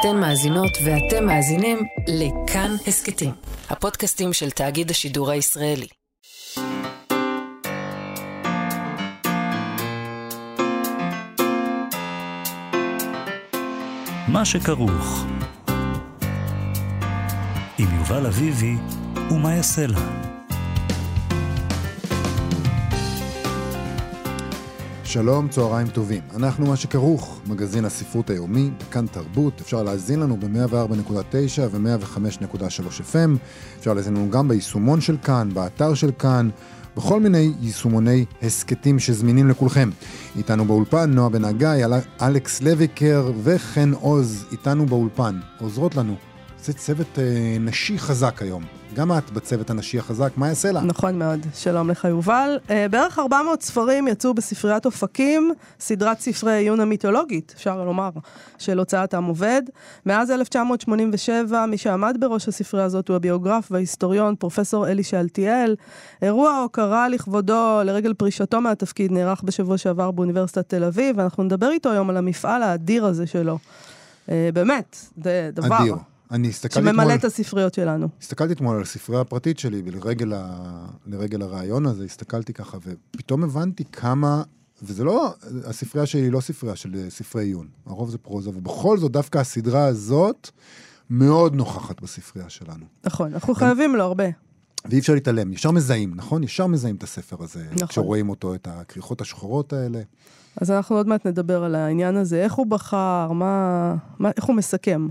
אתן מאזינות ואתם מאזינים לכאן הסקטים, הפודקאסטים של תאגיד השידור הישראלי. מה שכרוך עם יובל אביבי ומיה סלע. שלום, צהריים טובים. אנחנו מה שכרוך, מגזין הספרות היומי, כאן תרבות. אפשר להזין לנו ב-104.9 ו-105.3 FM. אפשר להזין לנו גם ביישומון של כאן, באתר של כאן, בכל מיני יישומוני הסקטים שזמינים לכולכם. איתנו באולפן נעה בן הגיא, אלכס לויקר וחן עוז איתנו באולפן. עוזרות לנו. זה צוות נשי חזק היום. גם את בצוות הנשי החזק, מה יעשה לה? נכון מאוד, שלום לך יובל. בערך 400 ספרים יצאו בספריית אופקים, סדרת ספרי עיון המיתולוגית, אפשר לומר, של הוצאת עם עובד. מאז 1987, מי שעמד בראש הספרייה הזאת הוא הביוגרף וההיסטוריון פרופסור אלי שאלתיאל. אירוע ההוקרה לכבודו לרגל פרישתו מהתפקיד נערך בשבוע שעבר באוניברסיטת תל אביב, ואנחנו נדבר איתו היום על המפעל האדיר הזה שלו. באמת, זה דבר... אדיר. שממלא את הספריות שלנו. הסתכלתי אתמול על הספרייה הפרטית שלי, לרגל הרעיון הזה, הסתכלתי ככה, ופתאום הבנתי כמה, וזה לא, הספרייה שלי היא לא ספרייה של ספרי עיון, הרוב זה פרוזה, ובכל זאת דווקא הסדרה הזאת מאוד נוכחת בספרייה שלנו. נכון, אנחנו חייבים לו הרבה. ואי אפשר להתעלם, ישר מזהים, נכון? ישר מזהים את הספר הזה, כשרואים אותו, את הכריכות השחורות האלה. אז אנחנו עוד מעט נדבר על העניין הזה, איך הוא בחר, איך הוא מסכם.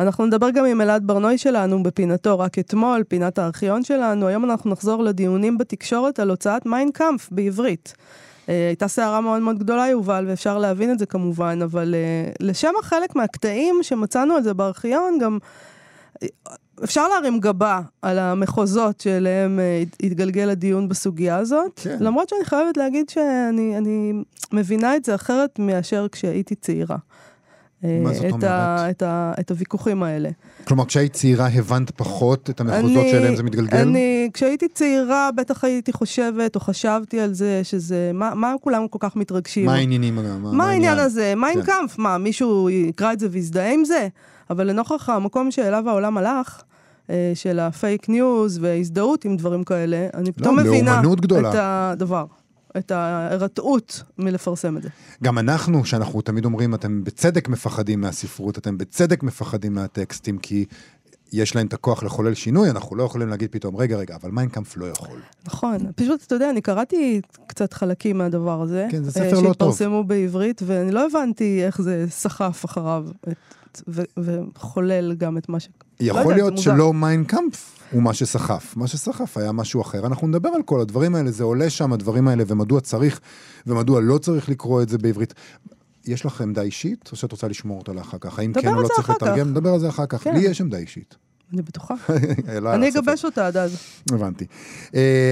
אנחנו נדבר גם עם אלעד בר-נוי שלנו בפינתו רק אתמול, פינת הארכיון שלנו. היום אנחנו נחזור לדיונים בתקשורת על הוצאת מיין קאמפף בעברית. הייתה סערה מאוד מאוד גדולה יובל, ואפשר להבין את זה כמובן, אבל לשם חלק מהקטעים שמצאנו על זה בארכיון, גם אפשר להרים גבה על המחוזות שאליהם התגלגל הדיון בסוגיה הזאת, כן. למרות שאני חייבת להגיד שאני מבינה את זה אחרת מאשר כשהייתי צעירה. את הוויכוחים האלה. כלומר, כשהיית צעירה הבנת פחות את המחוזות שאליהם זה מתגלגל? כשהייתי צעירה בטח הייתי חושבת או חשבתי על זה שזה, מה כולם כל כך מתרגשים? מה העניינים? מה העניין הזה? מיין קאמפף? מה, מישהו יקרא את זה ויזדהה עם זה? אבל לנוכח המקום שאליו העולם הלך, של הפייק ניוז והזדהות עם דברים כאלה, אני פתאום מבינה את הדבר. את ההירתעות מלפרסם את זה. גם אנחנו, שאנחנו תמיד אומרים, אתם בצדק מפחדים מהספרות, אתם בצדק מפחדים מהטקסטים, כי יש להם את הכוח לחולל שינוי, אנחנו לא יכולים להגיד פתאום, רגע, אבל מיין קאמפף לא יכול. נכון, פשוט אתה יודע, אני קראתי קצת חלקים מהדבר הזה, כן, זה ספר לא טוב. שהתפרסמו בעברית, ואני לא הבנתי איך זה סחף אחריו, וחולל גם את מה ש... יכול להיות שלא מיין קאמפף הוא מה שסחף. מה שסחף היה משהו אחר. אנחנו נדבר על כל הדברים האלה, זה עולה שם, הדברים האלה, ומדוע צריך, ומדוע לא צריך לקרוא את זה בעברית. יש לך עמדה אישית, או שאת רוצה לשמור אותה לאחר כך? האם כן או לא צריך לתרגם? נדבר על זה אחר כך. לי יש עמדה אישית. אני בטוחה. אני אגבש אותה עד אז. הבנתי.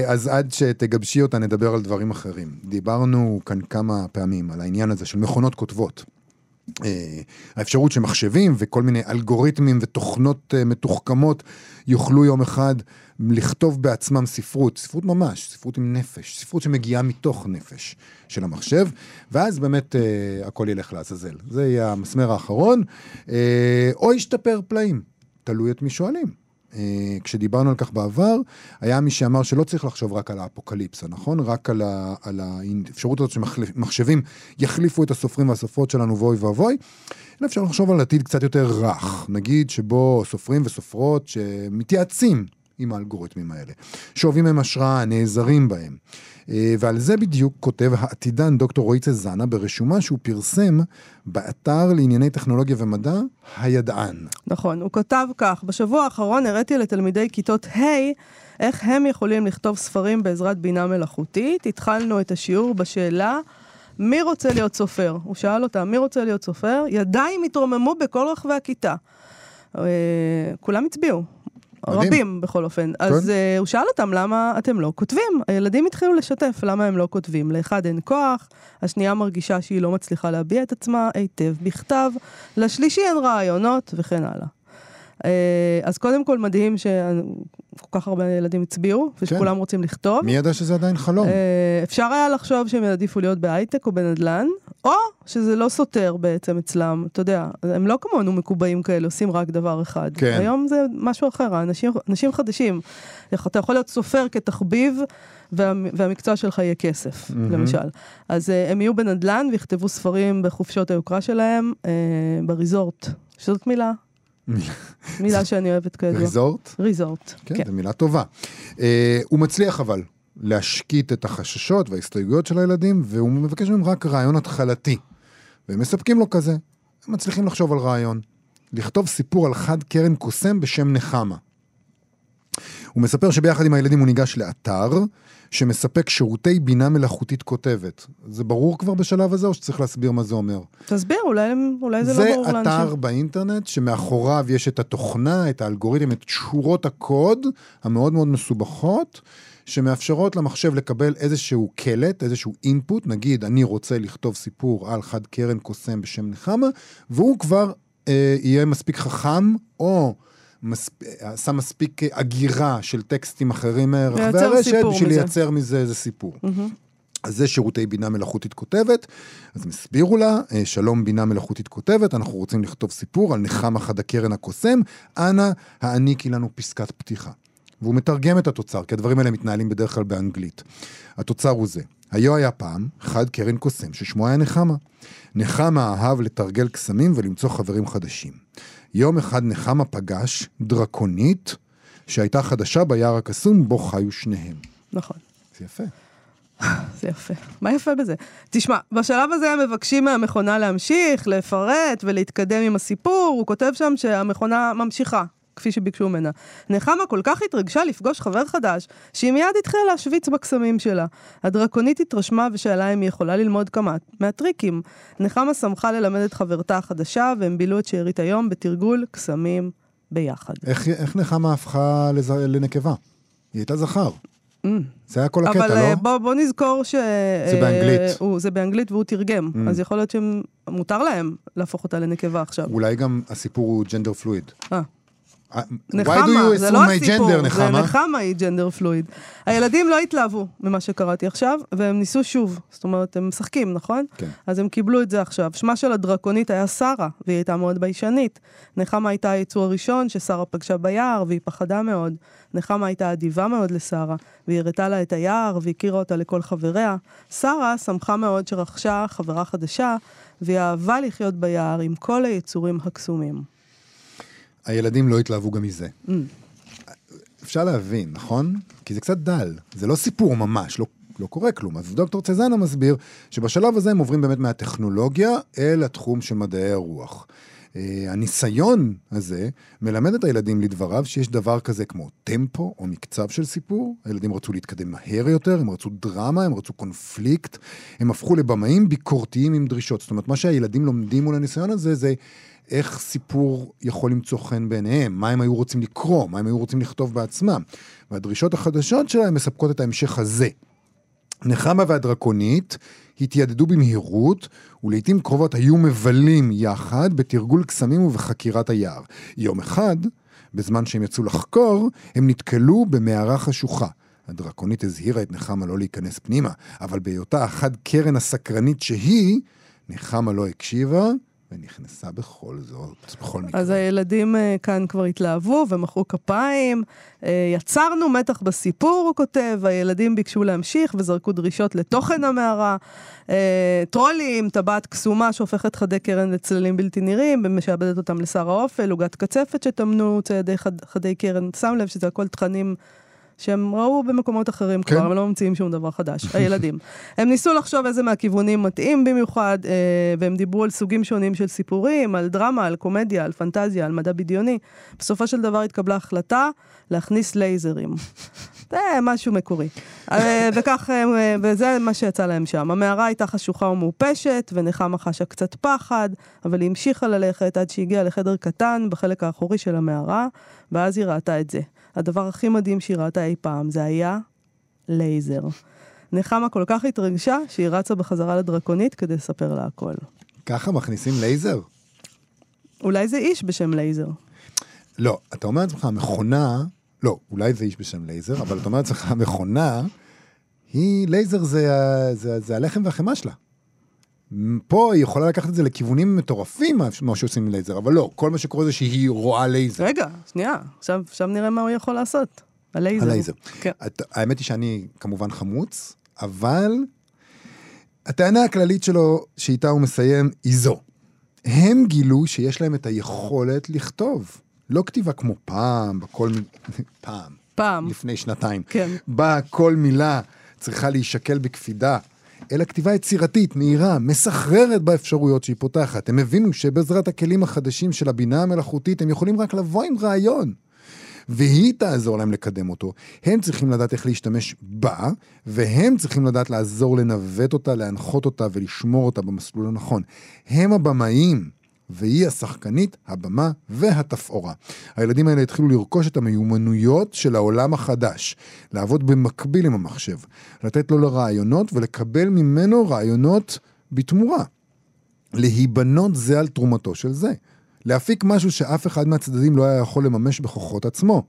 אז עד שתגבשי אותה, נדבר על דברים אחרים. דיברנו כאן כמה פעמים על העניין הזה של מכונות כותבות. האפשרות שמחשבים וכל מיני אלגוריתמים ותוכנות מתוחכמות יוכלו יום אחד לכתוב בעצמם ספרות, ספרות ממש, ספרות עם נפש, ספרות שמגיעה מתוך נפש של המחשב, ואז באמת הכל ילך לעזאזל. זה יהיה המסמר האחרון, או ישתפר פלאים, תלוי את מי שואלים. כשדיברנו על כך בעבר, היה מי שאמר שלא צריך לחשוב רק על האפוקליפסה, נכון? רק על האפשרות הזאת שמחשבים יחליפו את הסופרים והסופרות שלנו ואוי ואוי, אלא אפשר לחשוב על עתיד קצת יותר רך, נגיד שבו סופרים וסופרות שמתייעצים עם האלגוריתמים האלה, שאובים הם השראה, נעזרים בהם. ועל זה בדיוק כותב העתידן דוקטור רועי צזנה ברשומה שהוא פרסם באתר לענייני טכנולוגיה ומדע, הידען. נכון, הוא כותב כך, בשבוע האחרון הראיתי לתלמידי כיתות היי, איך הם יכולים לכתוב ספרים בעזרת בינה מלאכותית. התחלנו את השיעור בשאלה, מי רוצה להיות סופר? הוא שאל אותה, מי רוצה להיות סופר? ידיים התרוממו בכל רחבי הכיתה. כולם הצביעו. רבים בכל אופן. אז הוא שאל אותם למה אתם לא כותבים. הילדים התחילו לשתף למה הם לא כותבים. לאחד אין כוח, השנייה מרגישה שהיא לא מצליחה להביע את עצמה היטב בכתב, לשלישי אין רעיונות וכן הלאה. אז קודם כל מדהים שכל כך הרבה ילדים הצביעו, ושכולם רוצים לכתוב. מי ידע שזה עדיין חלום? אפשר היה לחשוב שהם יעדיפו להיות בהייטק או בנדלן, או שזה לא סותר בעצם אצלם, אתה יודע, הם לא כמונו מקובעים כאלה, עושים רק דבר אחד. היום זה משהו אחר, אנשים חדשים. אתה יכול להיות סופר כתחביב, והמקצוע שלך יהיה כסף, למשל. אז הם יהיו בנדלן, ויכתבו ספרים בחופשות היוקרה שלהם, בריזורט. שזאת מילה? מילה שאני אוהבת כזו. ריזורט? ריזורט, כן. זו מילה טובה. הוא מצליח אבל להשקיט את החששות וההסתייגויות של הילדים, והוא מבקש מהם רק רעיון התחלתי. והם מספקים לו כזה. הם מצליחים לחשוב על רעיון. לכתוב סיפור על חד קרן קוסם בשם נחמה. הוא מספר שביחד עם הילדים הוא ניגש לאתר, שמספק שירותי בינה מלאכותית כותבת. זה ברור כבר בשלב הזה, או שצריך להסביר מה זה אומר? תסביר, אולי זה לא ברור לאנשים. זה אתר באינטרנט, שמאחוריו יש את התוכנה, את האלגוריתם, את שורות הקוד, המאוד מאוד מסובכות, שמאפשרות למחשב לקבל איזשהו קלט, איזשהו אינפוט, נגיד, אני רוצה לכתוב סיפור על חד קרן קוסם בשם נחמה, והוא כבר יהיה מספיק חכם, או שם מספיק אגירה של טקסטים אחרים מרחבי הרשת בשביל לייצר מזה איזה סיפור. אז זה שירותי בינה מלאכותית כותבת, אז מסבירו לה, שלום בינה מלאכותית כותבת, אנחנו רוצים לכתוב סיפור על נחמה חד הקרן הקוסם, אנא העניקי לנו פסקת פתיחה. והוא מתרגם את התוצר, כי הדברים האלה מתנהלים בדרך כלל באנגלית. התוצר הוא זה, היו היה פעם חד קרן קוסם ששמו היה נחמה. נחמה אהב לתרגל קסמים ולמצוא חברים חדשים. יום אחד נחמה פגש דרקונית שהייתה חדשה ביער הקסום בו חיו שניהם. נכון. זה יפה. זה יפה. מה יפה בזה? תשמע, בשלב הזה הם מבקשים מהמכונה להמשיך, לפרט ולהתקדם עם הסיפור. הוא כותב שם שהמכונה ממשיכה, כפי שביקשו ממנה. נחמה כל כך התרגשה לפגוש חבר חדש, שהיא מיד התחילה להשוויץ בקסמים שלה. הדרקונית התרשמה ושאלה אם היא יכולה ללמוד כמה מהטריקים. נחמה שמחה ללמד את חברתה החדשה, והם בילו את שארית היום בתרגול קסמים ביחד. איך נחמה הפכה לנקבה? היא הייתה זכר. זה היה כל הקטע, לא? אבל בוא נזכור ש... זה באנגלית. זה באנגלית והוא תרגם. אז יכול להיות שמותר להם להפוך אותה לנקבה עכשיו. אולי גם הסיפור הוא ג'נדר פלואיד. נחמה, זה לא הסיפור, זה נחמה היא ג'נדר פלואיד. הילדים לא התלהבו ממה שקראתי עכשיו, והם ניסו שוב, זאת אומרת, הם משחקים, נכון? אז הם קיבלו את זה עכשיו. שמה של הדרקונית היה שרה, והיא הייתה מאוד ביישנית. נחמה הייתה היצור הראשון ששרה פגשה ביער, והיא פחדה מאוד. נחמה הייתה אדיבה מאוד לשרה, והיא הראתה לה את היער, והכירה אותה לכל חבריה. שרה שמחה מאוד שרכשה חברה חדשה, והיא אהבה לחיות ביער עם כל היצורים הקסומים. הילדים לא התלהבו גם מזה. אפשר להבין, נכון? כי זה קצת דל. זה לא סיפור ממש, לא קורה כלום. אז דוקטור צזנה מסביר שבשלב הזה הם עוברים באמת מהטכנולוגיה אל התחום של מדעי הרוח. הניסיון הזה מלמד את הילדים לדבריו שיש דבר כזה כמו טמפו או מקצב של סיפור. הילדים רצו להתקדם מהר יותר, הם רצו דרמה, הם רצו קונפליקט, הם הפכו לבמאים ביקורתיים עם דרישות. זאת אומרת, מה שהילדים לומדים מול הניסיון הזה זה איך סיפור יכול למצוא חן ביניהם, מה הם היו רוצים לקרוא, מה הם היו רוצים לכתוב בעצמם. והדרישות החדשות שלהם מספקות את ההמשך הזה. נחמה והדרקונית התיידדו במהירות, ולעיתים קרובות היו מבלים יחד בתרגול קסמים ובחקירת היער. יום אחד, בזמן שהם יצאו לחקור, הם נתקלו במערה חשוכה. הדרקונית הזהירה את נחמה לא להיכנס פנימה, אבל בהיותה אחת קרן הסקרנית שהיא, נחמה לא הקשיבה, ונכנסה בכל זאת, בכל מקרה. אז הילדים כאן כבר התלהבו ומחאו כפיים, יצרנו מתח בסיפור, הוא כותב, הילדים ביקשו להמשיך וזרקו דרישות לתוכן המערה, טרולים, טבעת קסומה שהופכת חדי קרן לצללים בלתי נראים, ומשעבדת אותם לשר האופל, עוגת קצפת שתמנו צעדי חדי קרן, שם לב שזה הכל תכנים שהם ראו במקומות אחרים כבר, אבל לא ממציאים שום דבר חדש, הילדים. הם ניסו לחשוב איזה מהכיוונים מתאים במיוחד, והם דיברו על סוגים שונים של סיפורים, על דרמה, על קומדיה, על פנטזיה, על מדע בדיוני. בסופו של דבר התקבלה החלטה להכניס לייזרים. זה משהו מקורי. וזה מה שיצא להם שם. המערה הייתה חשוכה ומאופשת, ונחמה חשה קצת פחד, אבל היא המשיכה ללכת עד שהגיעה לחדר קטן בחלק האחורי של המערה, ואז היא ראתה את זה. הדבר הכי מדהים שהיא ראתה אי פעם, זה היה לייזר. נחמה כל כך התרגשה שהיא רצה בחזרה לדרקונית כדי לספר לה הכל. ככה מכניסים לייזר? אולי זה איש בשם לייזר. לא, אתה אומר לעצמך, המכונה, לא, אולי זה איש בשם לייזר, אבל אתה אומר לעצמך, המכונה, היא, לייזר זה הלחם והחמה שלה. פה היא יכולה לקחת את זה לכיוונים מטורפים, מה שעושים עם לייזר, אבל לא, כל מה שקורה זה שהיא רואה לייזר. רגע, שנייה, עכשיו נראה מה הוא יכול לעשות. הלייזר. האמת היא שאני כמובן חמוץ, אבל הטענה הכללית שלו, שאיתה הוא מסיים, היא זו. הם גילו שיש להם את היכולת לכתוב. לא כתיבה כמו פעם, פעם, לפני שנתיים. כן. כל מילה צריכה להישקל בקפידה, אלא כתיבה יצירתית, מהירה, מסחררת באפשרויות שהיא פותחת. הם הבינו שבעזרת הכלים החדשים של הבינה המלאכותית, הם יכולים רק לבוא עם רעיון. והיא תעזור להם לקדם אותו. הם צריכים לדעת איך להשתמש בה, והם צריכים לדעת לעזור לנווט אותה, להנחות אותה ולשמור אותה במסלול הנכון. הם הבמאים, והיא השחקנית, הבמה והתפאורה. הילדים האלה התחילו לרכוש את המיומנויות של העולם החדש, לעבוד במקביל עם המחשב, לתת לו לרעיונות ולקבל ממנו רעיונות בתמורה. להיבנות זה על תרומתו של זה. להפיק משהו שאף אחד מהצדדים לא היה יכול לממש בכוחות עצמו.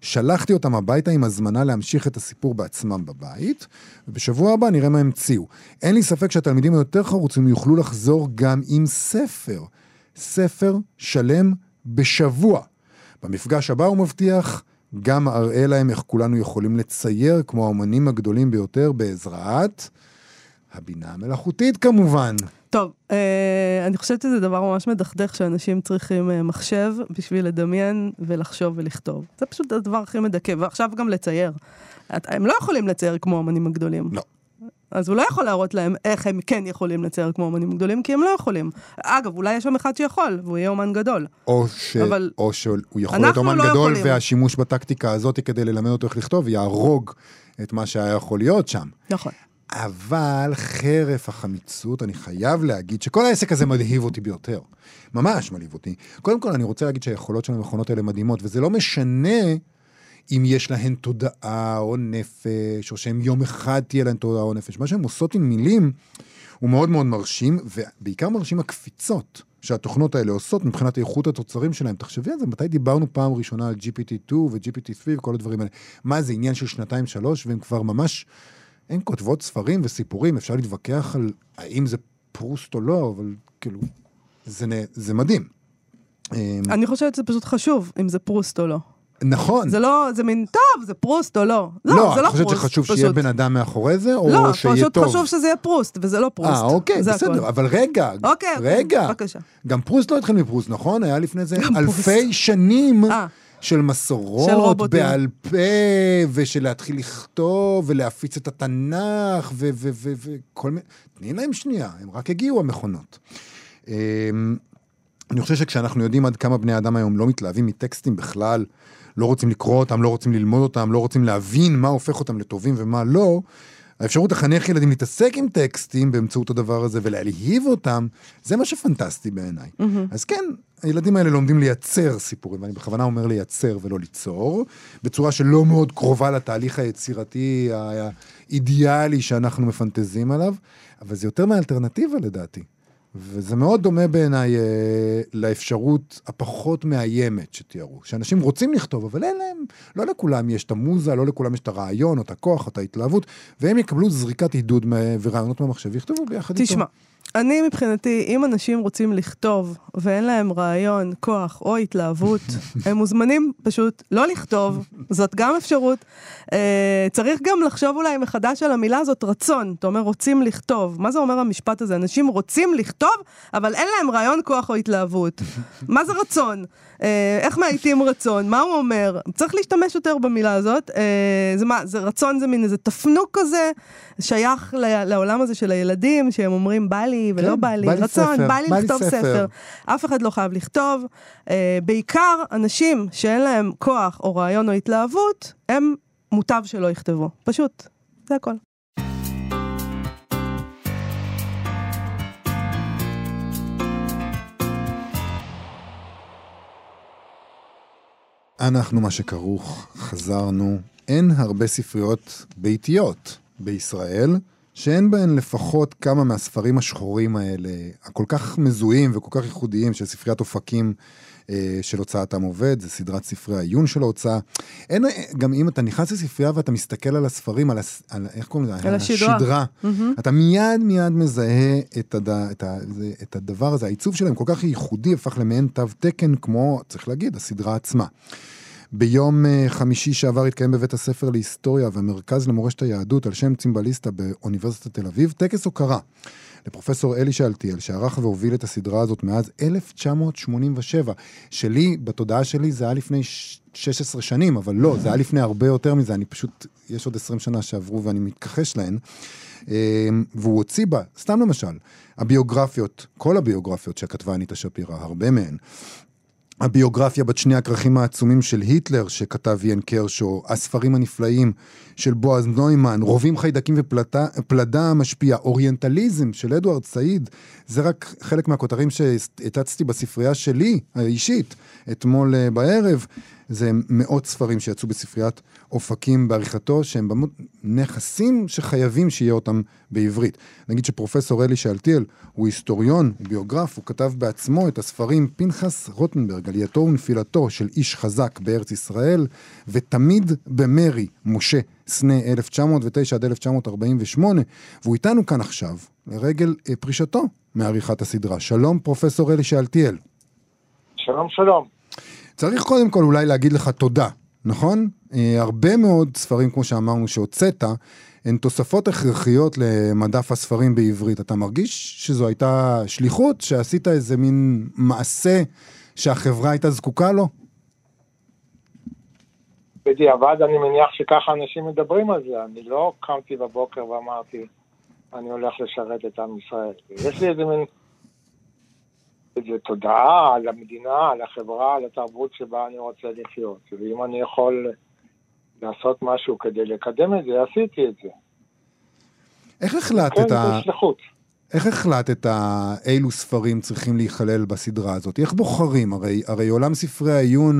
שלחתי אותם הביתה עם הזמנה להמשיך את הסיפור בעצמם בבית, ובשבוע הבא נראה מה המציאו. אין לי ספק שהתלמידים היותר חרוצים יוכלו לחזור גם עם ספר. ספר שלם בשבוע. במפגש הבא הוא מבטיח, גם אראה להם איך כולנו יכולים לצייר כמו האומנים הגדולים ביותר בעזרת הבינה המלאכותית כמובן. טוב, אני חושבת שזה דבר ממש מדכדך שאנשים צריכים מחשב בשביל לדמיין ולחשוב ולכתוב. זה פשוט הדבר הכי מדכא, ועכשיו גם לצייר. הם לא יכולים לצייר כמו אמנים הגדולים. לא. אז הוא לא יכול להראות להם איך הם כן יכולים לצייר כמו אמנים הגדולים, כי הם לא יכולים. אגב, אולי יש שם אחד שיכול, והוא יהיה אומן גדול. או שהוא יכול להיות אומן גדול, והשימוש בטקטיקה הזאת כדי ללמד אותו איך לכתוב, יהרוג את מה שהיה יכול להיות שם. נכון. אבל חרף החמיצות, אני חייב להגיד שכל העסק הזה מדהיב אותי ביותר. ממש מדהיב אותי. קודם כל, אני רוצה להגיד שהיכולות של המכונות האלה מדהימות, וזה לא משנה אם יש להן תודעה או נפש, או שהם יום אחד תהיה להן תודעה או נפש. מה שהן עושות עם מילים הוא מאוד מאוד מרשים, ובעיקר מרשים הקפיצות שהתוכנות האלה עושות מבחינת איכות התוצרים שלהם. תחשבי על זה, מתי דיברנו פעם ראשונה על GPT-2 ו-GPT-3 וכל הדברים האלה? מה זה, עניין של 2-3, והם כבר ממש הן כותבות ספרים וסיפורים, אפשר להתווכח על האם זה פרוסט או לא, אבל כאילו, זה מדהים. אני חושבת שזה פשוט חשוב, אם זה פרוסט או לא. נכון. זה לא, זה מין, טוב, זה פרוסט או לא. לא, זה לא פרוסט. אני חושבת שחשוב שיהיה בן אדם מאחורי זה, או שיהיה טוב. לא, פשוט חשוב שזה יהיה פרוסט, וזה לא פרוסט. אוקיי, בסדר, אבל רגע, רגע. בבקשה. גם פרוסט לא התחיל מפרוסט, נכון? היה לפני זה אלפי שנים של מסורות, בעל פה, ושל להתחיל לכתוב, ולהפיץ את התנ"ך, וכל מיני. תני להם שנייה, הם רק הגיעו המכונות. אני חושב שכשאנחנו יודעים עד כמה בני האדם היום לא מתלהבים מטקסטים בכלל, לא רוצים לקרוא אותם, לא רוצים ללמוד אותם, לא רוצים להבין מה הופך אותם לטובים ומה לא, האפשרות לחנך ילדים להתעסק עם טקסטים באמצעות הדבר הזה ולהלהיב אותם, זה מה שפנטסטי בעיניי. אז כן, הילדים האלה לומדים לייצר סיפורים, ואני בכוונה אומר לייצר ולא ליצור, בצורה שלא מאוד קרובה לתהליך היצירתי האידיאלי שאנחנו מפנטזים עליו, אבל זה יותר מהאלטרנטיבה לדעתי. וזה מאוד דומה בעיניי לאפשרות הפחות מאיימת שתיארו, שאנשים רוצים לכתוב, אבל אין להם, לא לכולם יש את המוזה, לא לכולם יש את הרעיון, או את הכוח, או את ההתלהבות, והם יקבלו זריקת עידוד ורעיונות מהמחשב, יכתבו ביחד איתו. תשמע, אני מבחינתי, אם אנשים רוצים לכתוב, ואין להם רעיון, כוח או התלהבות, הם מוזמנים פשוט לא לכתוב, זאת גם אפשרות. צריך גם לחשוב אולי מחדש על המילה הזאת, רצון. אתה אומר, רוצים לכתוב. מה זה אומר המשפט הזה? אנשים רוצים לכתוב, אבל אין להם רעיון, כוח או התלהבות. מה זה רצון? איך מעיטים רצון? מה הוא אומר? צריך להשתמש יותר במילה הזאת. זה רצון, זה מין איזה תפנוק כזה, שייך לעולם הזה של הילדים, שהם אומרים, בא לי ולא בא לי, רצון, בא לי לכתוב ספר. אף אחד לא חייב לכתוב. בעיקר אנשים שאין להם כוח או רעיון או התלהבות, הם מוטב שלא יכתבו. פשוט, זה הכל. אנחנו מה שכרוך, חזרנו, אין הרבה ספריות ביתיות בישראל, שאין בהן לפחות כמה מהספרים השחורים האלה, הכל כך מזוהים וכל כך ייחודיים של ספריית אופקים של הוצאת עם עובד, זה סדרת ספרי העיון של ההוצאה. אין, גם אם אתה נכנס לספרייה ואתה מסתכל על הספרים, על איך קוראים לזה? על השדרה. אתה מיד מזהה את הדבר הזה. העיצוב שלהם כל כך ייחודי, הפך למעין תו תקן, כמו, צריך להגיד, הסדרה עצמה. ביום חמישי שעבר התקיים בבית הספר להיסטוריה והמרכז למורשת היהדות על שם צימבליסטה באוניברסיטת תל אביב, טקס הוקרה לפרופסור אלי שאלתיאל, שערך והוביל את הסדרה הזאת מאז 1987, שלי, בתודעה שלי, זה היה לפני 16 שנים, אבל לא, זה היה לפני הרבה יותר מזה, אני פשוט, יש עוד 20 שנה שעברו ואני מתכחש להן, והוא הוציא בה, סתם למשל, הביוגרפיות, כל הביוגרפיות שכתבה נטע שפירא, הרבה מהן, הביוגרפיה בת שני הכרכים העצומים של היטלר, שכתב איאן קרשו, הספרים הנפלאים של בועז נוימן, רובים חיידקים ופלדה משפיעה, אוריינטליזם של אדוארד סעיד, זה רק חלק מהכותרים שהטצתי בספרייה שלי, האישית, אתמול בערב, זה מאות ספרים שיצאו בספריית אופקים בעריכתו, שהם נכסים שחייבים שיהיה אותם בעברית. נגיד שפרופסור אלי שאלתיאל הוא היסטוריון, הוא ביוגרף, הוא כתב בעצמו את הספרים פנחס רוטנברג, עלייתו ונפילתו של איש חזק בארץ ישראל, ותמיד במרי, משה סנה 1909 עד 1948, והוא איתנו כאן עכשיו, לרגל פרישתו מעריכת הסדרה. שלום פרופסור אלי שאלתיאל. שלום שלום. צריך קודם כל אולי להגיד לך תודה, נכון? הרבה מאוד ספרים, כמו שאמרנו, שהוצאת, הן תוספות הכרחיות למדף הספרים בעברית. אתה מרגיש שזו הייתה שליחות, שעשית איזה מין מעשה שהחברה הייתה זקוקה לו? בדיעבד, אני מניח שככה אנשים מדברים על זה. אני לא קמתי בבוקר ואמרתי, אני הולך לשרת את עם ישראל. יש לי איזה מין... זה תודעה על המדינה, על החברה, על התרבות שבה אני רוצה לחיות. ואם אני יכול לעשות משהו כדי לקדם את זה, עשיתי את זה. איך החלטת... איך החלטת אילו ספרים צריכים להיכלל בסדרה הזאת? איך בוחרים? הרי עולם ספרי העיון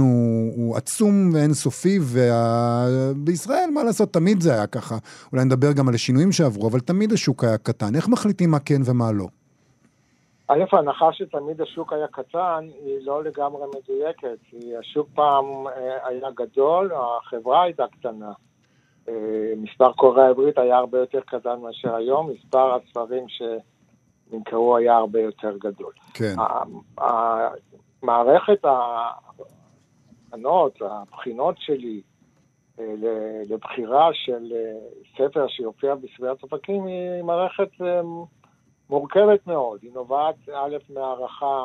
הוא עצום ואינסופי, ובישראל, מה לעשות, תמיד זה היה ככה. אולי נדבר גם על השינויים שעברו, אבל תמיד השוק היה קטן. איך מחליטים מה כן ומה לא? א', ההנחה שתמיד השוק היה קטן היא לא לגמרי מדויקת, כי השוק פעם היה גדול, החברה הייתה קטנה. מספר קוראי העברית היה הרבה יותר קטן מאשר היום, מספר הספרים שנמכרו היה הרבה יותר גדול. כן. המערכת הבחינות שלי לבחירה של ספר שיופיע בספריית אופקים היא מערכת... מורכבת מאוד, היא נובעת א' מהערכה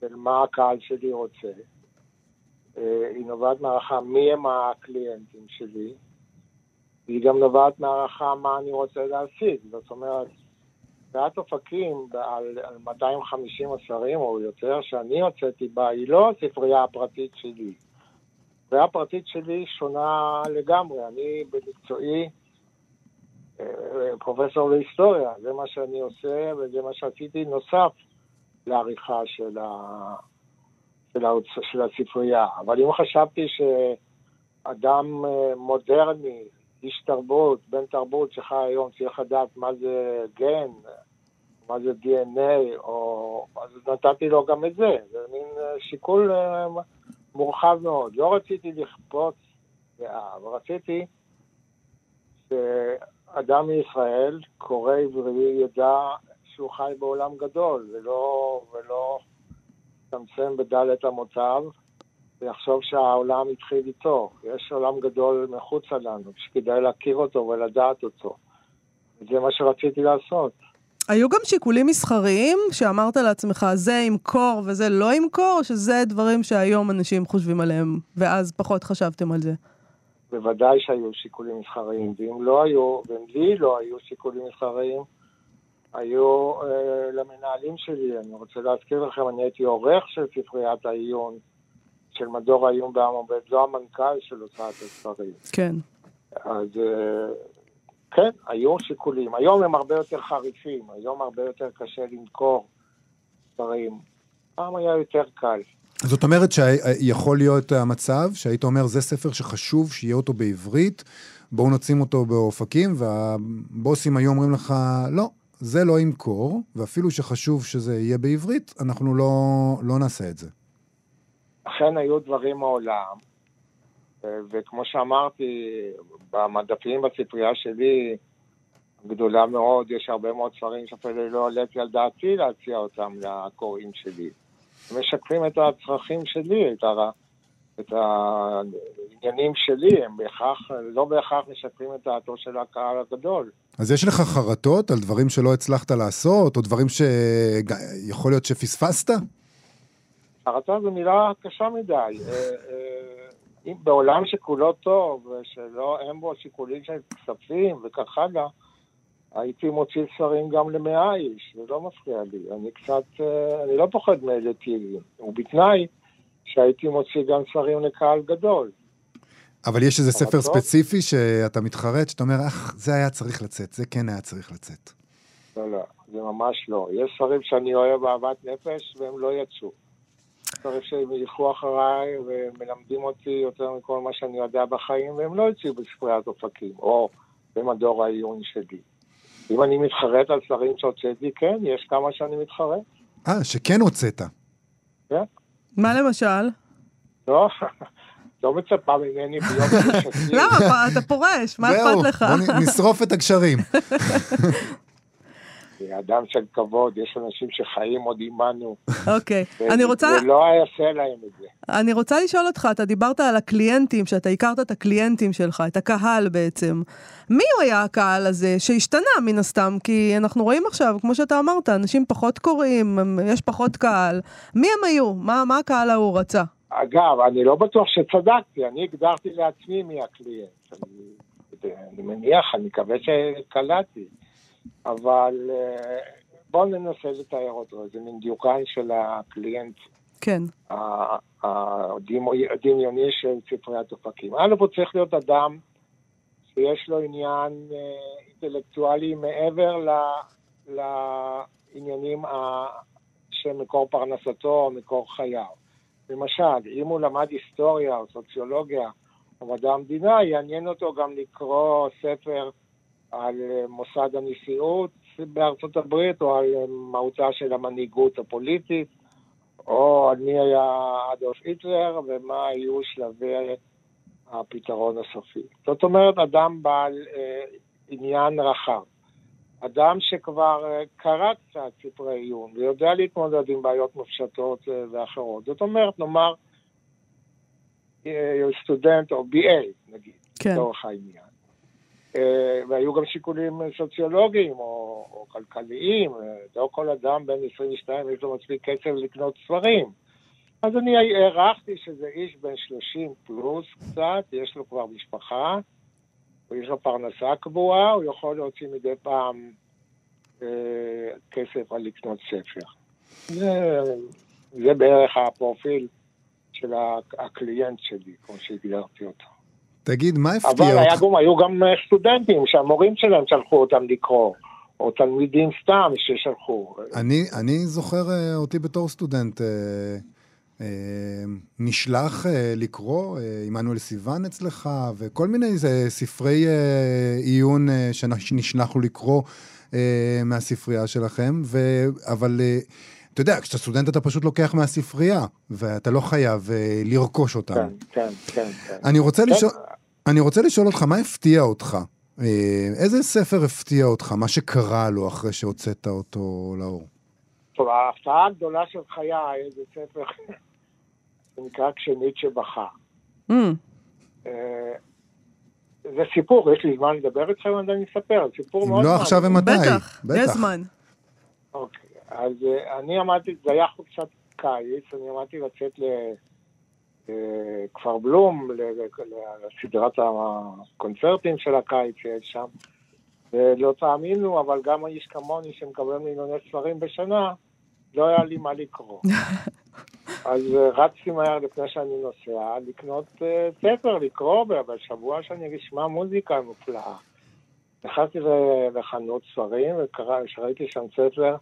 של מה הקהל שלי רוצה, היא נובעת מהערכה מי הם הקליאנטים שלי, היא גם נובעת מהערכה מה אני רוצה להשיג, זאת אומרת, ספריית אופקים על 250 ספרים או יותר שאני הוצאתי בה, היא לא הספרייה הפרטית שלי, הספרייה הפרטית שלי שונה לגמרי, אני במקצועי, פרופסור להיסטוריה, זה מה שאני עושה וזה מה שעשיתי נוסף לעריכה של הספרייה. אבל אם חשבתי שאדם מודרני, איש תרבות, בן תרבות שחי היום צריך לדעת מה זה גן, מה זה DNA, אז נתתי לו גם את זה. זה מין שיקול מורחב מאוד. לא רציתי לכפות, אבל רציתי ש... אדם מישראל, קורא עברי, ידע שהוא חי בעולם גדול, ולא תמצם בדלת המוצב, ויחשוב שהעולם התחיל איתו. יש עולם גדול מחוץ לנו, שכדאי להכיר אותו ולדעת אותו. זה מה שרציתי לעשות. היו גם שיקולים מסחריים, שאמרת לעצמך, זה ימכור וזה לא ימכור, שזה דברים שהיום אנשים חושבים עליהם, ואז פחות חשבתם על זה. בוודאי שהיו שיקולים מסחריים, ואם לא היו, ואם לי לא היו שיקולים מסחריים, היו למנהלים שלי. אני רוצה להזכיר לכם, אני הייתי עורך של ספריית העיון, של מדור העיון בעם עובד, לא המנכ"ל של הוצאת הספרים. כן. אז כן, היו שיקולים. היום הם הרבה יותר חריפים, היום הרבה יותר קשה למכור ספרים. פעם היה יותר קל. זאת אומרת שיכול להיות המצב, שהיית אומר, זה ספר שחשוב שיהיה אותו בעברית, בואו נוצאים אותו באופקים, והבוסים היו אומרים לך, לא, זה לא ימכור, ואפילו שחשוב שזה יהיה בעברית, אנחנו לא נעשה את זה. וכן היו דברים מעולם, וכמו שאמרתי, במדפים בספרייה שלי גדולה מאוד, יש הרבה מאוד ספרים שאפילו לא עליתי על דעתי להציע אותם לקוראים שלי. משקפים את הצרכים שלי, את העניינים שלי, הם לא בהכרח משקפים את דעתו של הקהל הגדול. אז יש לך חרטות על דברים שלא הצלחת לעשות, או דברים שיכול להיות שפספסת? חרטה זו מילה קשה מדי. אם בעולם שכולו טוב, ושאין בו שיקולים של כספים וכך הלאה, הייתי מוציא ספרים גם ל100 איש, זה לא מפריע לי. אני לא פוחד מאלטילים, ובתנאי שהייתי מוציא גם ספרים לקהל גדול. אבל יש איזה ספר ספציפי שאתה מתחרט, שאתה אומר, זה היה צריך לצאת, זה כן היה צריך לצאת. לא, זה ממש לא. יש ספרים שאני אוהב אהבת נפש, והם לא יצאו. ספרים שילכו אחריי, ומלמדים אותי יותר מכל מה שאני יודע בחיים, והם לא יצאו בספריית אופקים, או במדור העיון שלי. אם אני מתחרט על ספרים שהוצאתי, כן, יש כמה שאני מתחרט. שכן הוצאת. כן. מה למשל? לא מצפה ממני ביום ששתי. לא, אתה פורש, מה אכפת לך? זהו, נשרוף את הגשרים. אדם של כבוד, יש אנשים שחיים עוד עימנו. אוקיי. ולא אעשה להם את זה. אני רוצה לשאול אותך, אתה דיברת על הקליינטים, שאתה הכרת את הקליינטים שלך, את הקהל בעצם. מי הוא היה הקהל הזה שהשתנה מן הסתם? כי אנחנו רואים עכשיו, כמו שאתה אמרת, אנשים פחות קוראים, יש פחות קהל. מי הם היו? מה הקהל ההוא רצה? אגב, אני לא בטוח שצדקתי, אני הגדרתי לעצמי מי הקליינט. אני מניח, אני מקווה שקלעתי. אבל בואו ננסה לתאר אותו, זה מן דיוקן של הקליינט הדמיוני של ספריית אופקים. הוא צריך להיות אדם שיש לו עניין אינטלקטואלי מעבר לעניינים שמקור פרנסתו או מקור חייו. למשל, אם הוא למד היסטוריה או סוציולוגיה או מדע המדינה, יעניין אותו גם לקרוא ספר על מוסד הנשיאות בארצות הברית, או על מהותה של המנהיגות הפוליטית, או על מי היה אדולף היטלר, ומה היו שלבי הפתרון הסופי. זאת אומרת, אדם בעל עניין רחב. אדם שכבר קרא קצת ספרי עיון, ויודע להתמודד עם בעיות מופשטות ואחרות. זאת אומרת, נאמר, סטודנט או BA, נגיד, בתורך העניין. והיו גם שיקולים סוציולוגיים או כלכליים, לא כל אדם בין 22 יש לו מספיק כסף לקנות ספרים. אז אני הערכתי שזה איש בין 30 פלוס קצת, יש לו כבר משפחה, יש לו פרנסה קבועה, הוא יכול להוציא מדי פעם כסף על לקנות ספר. זה בערך הפרופיל של הקליינט שלי, כמו שהגדרתי אותו. תגיד, מה הפתיע אותך? אבל היו גם סטודנטים שהמורים שלהם שלחו אותם לקרוא, או תלמידים סתם ששלחו. אני זוכר אותי בתור סטודנט, נשלח לקרוא, עמנואל סיוון אצלך, וכל מיני ספרי עיון שנשלחו לקרוא מהספרייה שלכם, אבל אתה יודע, כשאתה סטודנט אתה פשוט לוקח מהספרייה, ואתה לא חייב לרכוש אותם. כן. אני רוצה לשאול אותך, מה הפתיע אותך? איזה ספר הפתיע אותך? מה שקרה לו אחרי שהוצאת אותו לאור? טוב, ההפתעה הגדולה של חיי, זה ספר שנקרא כשניטשה בכה. זה סיפור, יש לי זמן לדבר איתכם, אני אספר, סיפור מאוד... אם לא עכשיו ומתי. בטח, יש זמן. אוקיי. אז אני עמדתי, זה היה קצת קיץ, אני עמדתי לצאת לכפר בלום, לסדרת הקונצרטים של הקיץ שיש שם, ולא תאמינו, אבל גם איש כמוני שמקבל מיליוני ספרים בשנה, לא היה לי מה לקרוא. אז רצתי מהר לפני שאני נוסע, לקנות ספר, לקרוא, בשבוע שאני אשמע מוזיקה מופלאה. נכנסתי לחנות ספרים, ושראיתי שם ספר,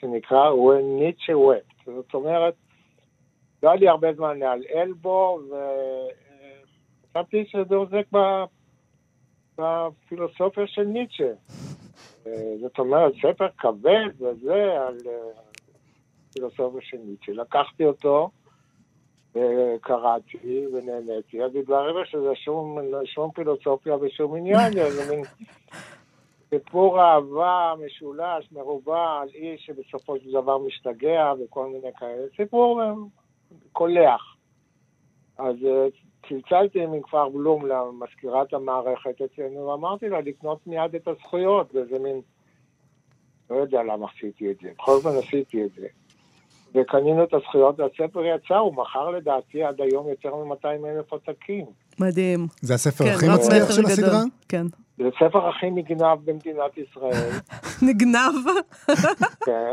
שנקרא When Nietzsche Wept. זאת אומרת, לא היה לי הרבה זמן להעלעל בו, וחשבתי שזה עוזק בפילוסופיה של ניטשה. זאת אומרת, ספר כבד וזה על פילוסופיה של ניטשה. לקחתי אותו, וקראתי ונהניתי, אז התברר שזה שום פילוסופיה ושום עניין, זה מין סיפור אהבה משולש, מרובה, על איש שבסופו של דבר משתגע וכל מיני כאלה, סיפור קולח. אז צלצלתי מכפר בלום למזכירת המערכת אצלנו, ואמרתי לה לקנות מיד את הזכויות, וזה מין, לא יודע למה עשיתי את זה, בכל זאת עשיתי את זה. וקנינו את הזכויות, והספר יצא, הוא מכר לדעתי עד היום יותר מ-200,000 עותקים. מדהים. זה הספר הכי מצליח של הסדרה? כן. זה הספר הכי נגנב במדינת ישראל. נגנב? כן.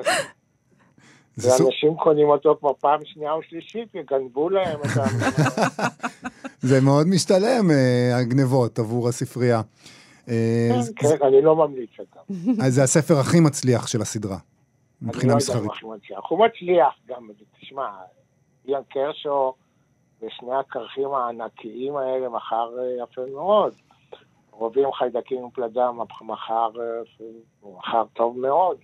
ואנשים קונים אותו כבר פעם שנייה או שלישית, וגנבו להם את זה. זה מאוד משתלם, הגנבות עבור הספרייה. כן, אני לא ממליץ אותם. אז זה הספר הכי מצליח של הסדרה. מבחינה מסחרית. הוא מצליח גם, תשמע, איאן קרשו ושני הקרחים הענקיים האלה מחר יפה מאוד. רובים חיידקים ופלדה מחר טוב מאוד.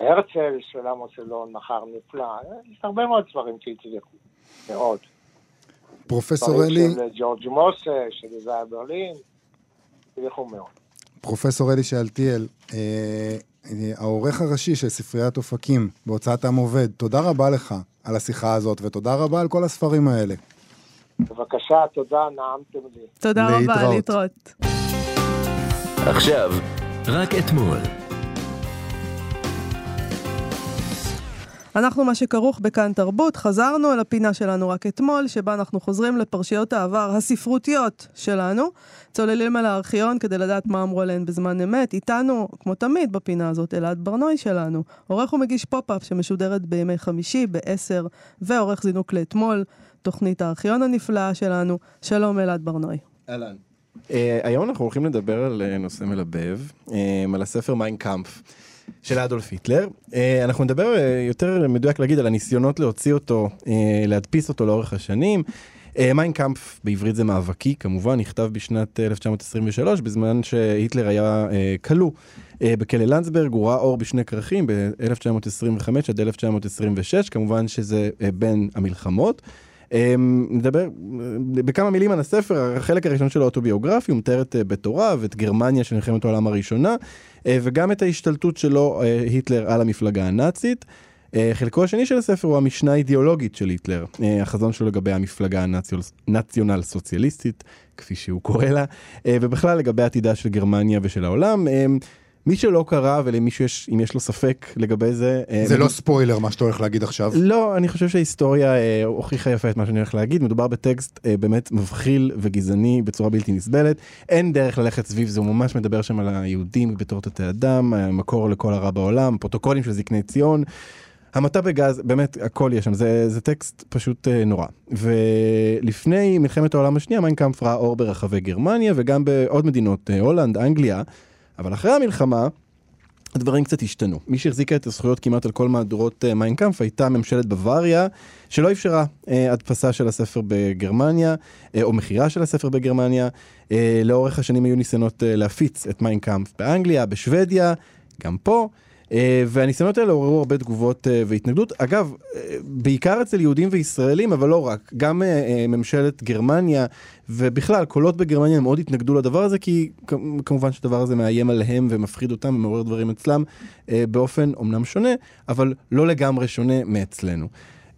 הרצל של עמוס אלון מחר נפלא. יש הרבה מאוד ספרים שהצליחו מאוד. פרופסור אלי... של ג'ורג' מוסה, של איזאיה ברלין, הצליחו מאוד. פרופסור אלי שאלתיאל, העורך הראשי של ספריית אופקים בהוצאת עם עובד, תודה רבה לך על השיחה הזאת, ותודה רבה על כל הספרים האלה. בבקשה, תודה, נעמתם לי. תודה רבה, להתראות. עכשיו, רק אתמול. אנחנו מה שכרוך בכאן תרבות, חזרנו אל הפינה שלנו רק אתמול, שבה אנחנו חוזרים לפרשיות העבר הספרותיות שלנו, צוללים אל הארכיון כדי לדעת מה אמרו עליהן בזמן אמת, איתנו, כמו תמיד בפינה הזאת, אלעד בר-נוי שלנו, עורך ומגיש פופ-אפ שמשודרת בימי חמישי ב-10, ועורך זינוק לאתמול, תוכנית הארכיון הנפלאה שלנו, שלום אלעד בר-נוי. אהלן. היום אנחנו הולכים לדבר על נושא מלבב, על הספר מיין קאמפף. של אדולף היטלר. אנחנו נדבר יותר מדויק להגיד על הניסיונות להוציא אותו, להדפיס אותו לאורך השנים. מיין קאמפף בעברית זה מאבקי, כמובן, נכתב בשנת 1923, בזמן שהיטלר היה כלוא בכלא לנדסברג, הוא ראה אור בשני קרחים ב-1925 עד 1926, כמובן שזה בין המלחמות. נדבר בכמה מילים על הספר, החלק הראשון שלו אוטוביוגרפי, הוא מתאר את בית הוריו, ואת גרמניה של מלחמת העולם הראשונה, וגם את ההשתלטות שלו, היטלר, על המפלגה הנאצית. חלקו השני של הספר הוא המשנה האידיאולוגית של היטלר, החזון שלו לגבי המפלגה הנציונל סוציאליסטית, כפי שהוא קורא לה, ובכלל לגבי עתידה של גרמניה ושל העולם. מי שלא קרא, ולמישהו יש, אם יש לו ספק לגבי זה... זה לא ספוילר מה שאתה הולך להגיד עכשיו. לא, אני חושב שההיסטוריה הוכיחה יפה את מה שאני הולך להגיד. מדובר בטקסט באמת מבחיל וגזעני בצורה בלתי נסבלת. אין דרך ללכת סביב זה, הוא ממש מדבר שם על היהודים בתור תתי אדם, מקור לכל הרע בעולם, פרוטוקולים של זקני ציון. המטה בגז, באמת הכל יש שם, זה טקסט פשוט נורא. ולפני מלחמת העולם השנייה, מיין קאמפף ראה אור ברחבי גרמניה, וגם בעוד מדינות, הולנד, אנגליה. אבל אחרי המלחמה, הדברים קצת השתנו. מי שהחזיקה את הזכויות כמעט על כל מהדורות מיין קאמפף, הייתה ממשלת בוואריה, שלא אפשרה הדפסה של הספר בגרמניה, או מחירה של הספר בגרמניה. לאורך השנים היו ניסיונות להפיץ את מיין קאמפף באנגליה, בשוודיה, גם פה. והניסיונות האלה עוררו הרבה תגובות והתנגדות. אגב, בעיקר אצל יהודים וישראלים, אבל לא רק. גם ממשלת גרמניה, ובכלל, קולות בגרמניה הם מאוד התנגדו לדבר הזה, כי כמובן שדבר הזה מאיים עליהם ומפחיד אותם ומעורר דברים אצלם באופן אומנם שונה, אבל לא לגמרי שונה מאצלנו.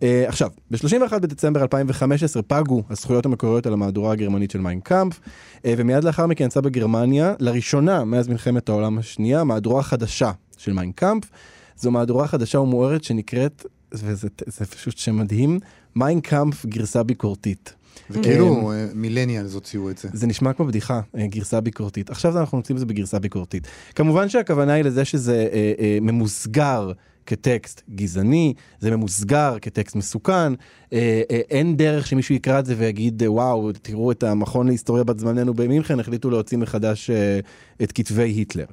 עכשיו, ב-31 בדצמבר 2015 פגו הזכויות המקוריות על המהדורה הגרמנית של מיין קאמפף, ומיד לאחר מכן יצא בגרמניה, לראשונה מאז מלחמת העולם השנייה, מהדורה חדשה של מיין קאמפף. זו מהדורה חדשה ומוארת שנקראת, וזה פשוט שם מדהים, מיין קאמפף גרסה ביקורתית. וכאילו מילניאלס הוציאו את זה. זה נשמע כמו בדיחה, גרסה ביקורתית. עכשיו אנחנו נוצאים את זה בגרסה ביקורתית. כמובן שהכוונה היא לזה שזה ממוסגר כטקסט גזעני, זה ממוסגר כטקסט מסוכן, אין דרך שמישהו יקרא את זה ויגיד, וואו, תראו את המכון להיסטוריה בת זמננו במינכן, החליטו להוציא מחדש את כתבי היטלר.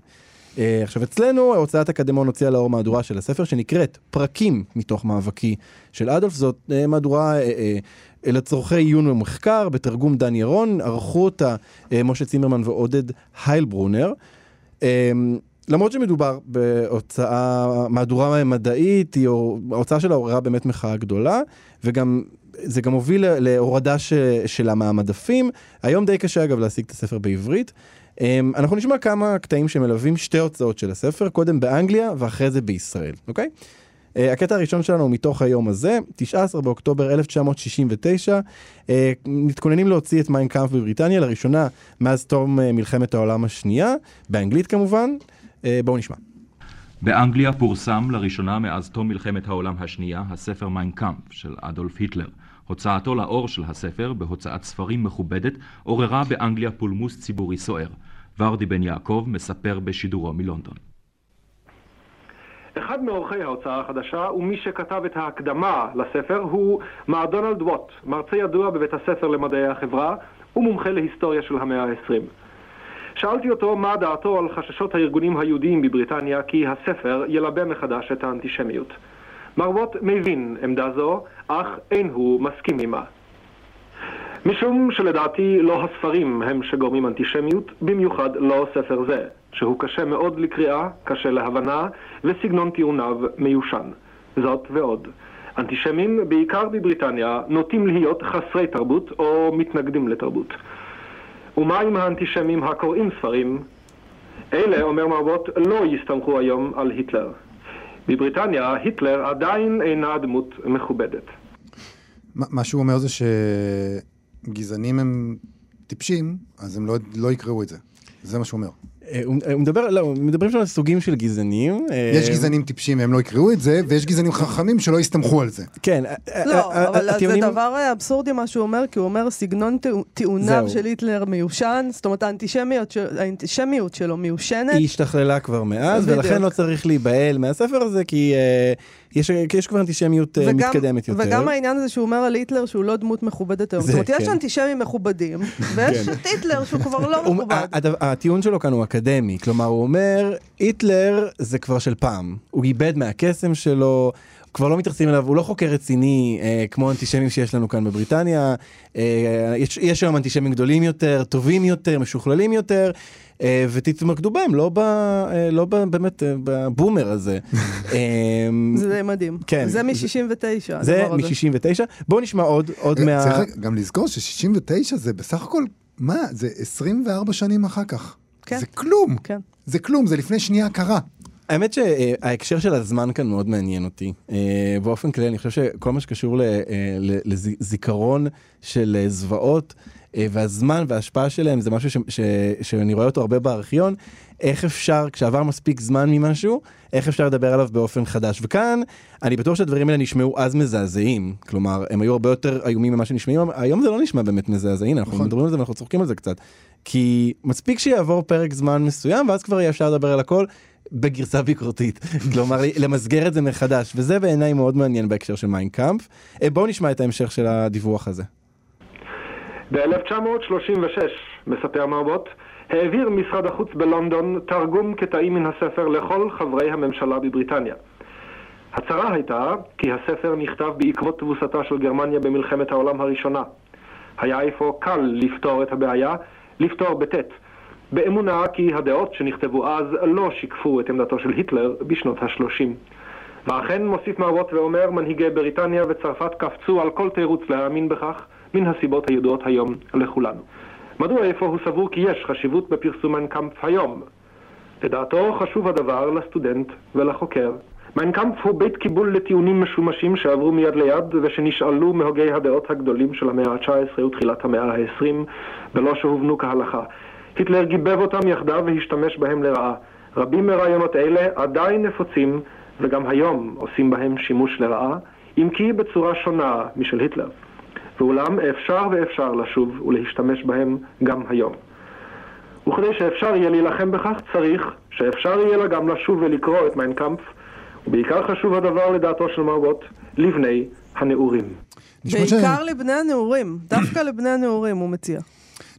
עכשיו אצלנו, הוצאת אקדמון הוציאה לאור מהדורה של הספר, שנקראת פרקים מתוך מאבקי של אדולף, זאת מהדורה לצורכי עיון ומחקר, בתרגום דני ירון, ערכו אותה משה צימרמן ועודד היילברונר, למרות שמדובר בהוצאה, מהדורה מדעית, ההוצאה שלה עוררה באמת מחאה גדולה, וגם זה גם הוביל להורדה שלה מהמדפים. היום די קשה אגב להשיג את הספר בעברית. אנחנו נשמע כמה קטעים שמלווים שתי הוצאות של הספר, קודם באנגליה ואחרי זה בישראל, אוקיי? הקטע הראשון שלנו הוא מתוך היום הזה, 19 באוקטובר 1969, מתכוננים להוציא את מיין קאמפ בבריטניה, לראשונה מאז תום מלחמת העולם השנייה, באנגלית כמובן, בואו נשמע. באנגליה פורסם לראשונה מאז תום מלחמת העולם השנייה, הספר מיין קאמפ של אדולף היטלר. הוצאתו לאור של הספר בהוצאת ספרים מכובדת עוררה באנגליה פולמוס ציבורי סוער. ורדי בן יעקב מספר בשידורו מלונדון. אחד מאורחי ההוצאה החדשה ומי שכתב את ההקדמה לספר הוא מר דונלד ווט, מרצה ידוע בבית הספר למדעי החברה ומומחה להיסטוריה של המאה ה-20. שאלתי אותו מה דעתו על חששות הארגונים היהודיים בבריטניה כי הספר ילבה מחדש את האנטישמיות. מר ווט מבין עמדה זו, אך אין הוא מסכים עמה. משום שלדעתי לא הספרים הם שגורמים אנטישמיות, במיוחד לא ספר זה, שהוא קשה מאוד לקריאה, קשה להבנה, וסגנון טיעוניו מיושן. זאת ועוד. אנטישמים, בעיקר בבריטניה, נוטים להיות חסרי תרבות או מתנגדים לתרבות. ומה עם האנטישמים הקוראים ספרים? אלה, אומר מר ווט, לא יסתמכו היום על היטלר. בבריטניה, היטלר עדיין אינה דמות מכובדת. מה שהוא אומר זה שגזענים הם טיפשים, אז הם לא יקראו את זה. זה מה שהוא אומר. הוא מדברים על סוגים של גזענים. יש גזענים טיפשים והם לא יקראו את זה, ויש גזענים חכמים שלא יסתמכו על זה. כן. לא, אבל זה דבר אבסורדי מה שהוא אומר, כי הוא אומר סגנון טיעוניו של היטלר מיושן, זאת אומרת האנטישמיות שלו מיושנת. היא השתכללה כבר מאז, ולכן לא צריך להיבהל מהספר הזה, כי יש כבר אנטישמיות מתקדמת יותר. וגם העניין הזה שהוא אומר על היטלר שהוא לא דמות מכובדת היום. זאת אומרת, יש אנטישמים מכובדים, ויש את היטלר שהוא כבר לא מכובד. הטיעון שלו כאן הוא אקדמי, כלומר הוא אומר, היטלר זה כבר של פעם. הוא איבד מהקסם שלו, כבר לא מתייחסים אליו, הוא לא חוקר רציני כמו אנטישמים שיש לנו כאן בבריטניה. יש היום אנטישמים גדולים יותר, טובים יותר, משוכללים יותר, ותתמקדו בהם, לא באמת בבומר הזה. זה מדהים. זה מ-69. זה מ-69. בואו נשמע עוד מה... צריך גם לזכור ש-69 זה בסך הכל, מה? זה 24 שנים אחר כך. זה כלום. זה כלום, זה לפני שנייה קרה. האמת שההקשר של הזמן כאן מאוד מעניין אותי. באופן כללי, אני חושב שכל מה שקשור לזיכרון של זוועות, והזמן וההשפעה שלהם, זה משהו שאני רואה אותו הרבה בארכיון, איך אפשר, כשעבר מספיק זמן ממשהו, איך אפשר לדבר עליו באופן חדש. וכאן, אני בטוח שהדברים האלה נשמעו אז מזעזעים. כלומר, הם היו הרבה יותר איומים ממה שנשמעים. היום זה לא נשמע באמת מזעזעים. אנחנו מדברים על זה ואנחנו צוחקים על זה קצת. כי מספיק שיעבור פרק זמן מסוים, ואז כבר יהיה אפשר לדבר על הכל בגרסה ביקורתית. כלומר, למסגר את זה מחדש. וזה בעיניי מאוד מעניין בהקשר של מיין קאמפ. בואו נשמע את ההמשך של הדיווח הזה. ב-1936, מספר מר ווט, העביר משרד החוץ בלונדון תרגום קטעים מן הספר לכל חברי הממשלה בבריטניה. הצהרה הייתה כי הספר נכתב בעקבות תבוסתה של גרמניה במלחמת העולם הראשונה. היה איפה קל לפתור את הבעיה, לפתור בטט, באמונה כי הדעות שנכתבו אז לא שיקפו את עמדתו של היטלר בשנות ה-30. ואכן מוסיף מר ווט ואומר, מנהיגי בריטניה וצרפת קפצו על כל תירוץ להאמין בכך, מן הסיבות הידועות היום לכולנו. מדוע איפה הוא סבור כי יש חשיבות בפרסום מיין קאמפ היום? לדעתו חשוב הדבר לסטודנט ולחוקר. מיין קאמפ הוא בית קיבול לטיעונים משומשים שעברו מיד ליד ושנשאלו מהוגי הדעות הגדולים של המאה ה-19 ותחילת המאה ה-20 ולא שהובנו כהלכה. היטלר גיבב אותם יחדיו והשתמש בהם לרעה. רבים מרעיונות אלה עדיין נפוצים וגם היום עושים בהם שימוש לרעה, אם כי בצורה שונה משל היטלר. ואולם אפשר ואפשר לשוב ולהשתמש בהם גם היום. וכדי שאפשר יהיה להילחם בכך צריך שאפשר יהיה לה גם לשוב ולקרוא את מיין קאמפ, ובעיקר חשוב הדבר לדעתו של מר ווט, לבני הנאורים. בעיקר לבני הנאורים, דווקא לבני הנאורים הוא מציע.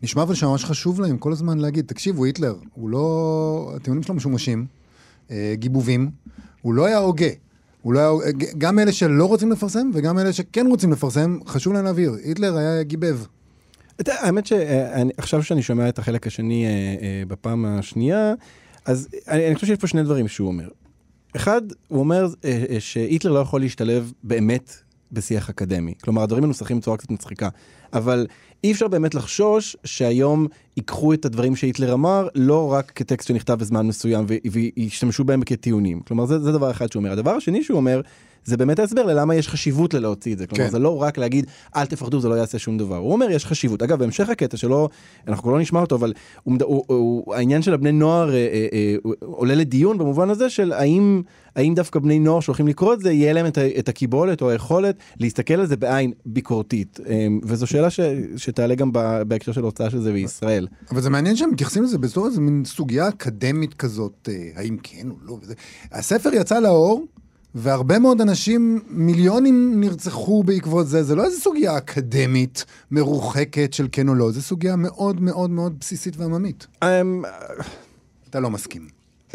נשמע אבל שממש חשוב להם כל הזמן להגיד, תקשיבו היטלר, הוא לא, הטיעונים שלו משומשים, גיבובים, הוא לא היה הוגה. גם אלה שלא רוצים לפרסם, וגם אלה שכן רוצים לפרסם, חשוב להם להבהיר. היטלר היה גיבב. האמת שעכשיו שאני שומע את החלק השני בפעם השנייה, אז אני חושב שיש פה שני דברים שהוא אומר. אחד, הוא אומר שהיטלר לא יכול להשתלב באמת בשיח אקדמי. כלומר, הדברים מנוסחים בצורה קצת מצחיקה. אבל אי אפשר באמת לחשוש שהיום ייקחו את הדברים שהיטלר אמר, לא רק כטקסט שנכתב בזמן מסוים, וישתמשו בהם כטיעונים. כלומר, זה דבר אחד שהוא אומר. הדבר השני שהוא אומר, זה באמת ההסבר ללמה יש חשיבות ללהוציא את זה. כלומר, זה לא רק להגיד, אל תפחדו, זה לא יעשה שום דבר. הוא אומר, יש חשיבות. אגב, בהמשך הקטע שלו, אנחנו לא נשמע אותו, אבל העניין של הבני נוער עולה לדיון במובן הזה של האם דווקא בני נוער שהולכים לקרוא את זה, יהיה להם את הקיבולת או היכולת להסתכל על זה בעין ביקורתית. וזו שאלה שתעלה גם בהקשר של הוצאה של זה בישראל. אבל זה מעניין שהם מתייחסים לזה בצורה איזו מין סוגיה אקדמית כזאת, האם כן או לא. הספר יצא לאור, והרבה מאוד אנשים, מיליונים נרצחו בעקבות זה. זה לא איזו סוגיה אקדמית מרוחקת של כן או לא, זו סוגיה מאוד מאוד מאוד בסיסית ועממית. אתה לא מסכים.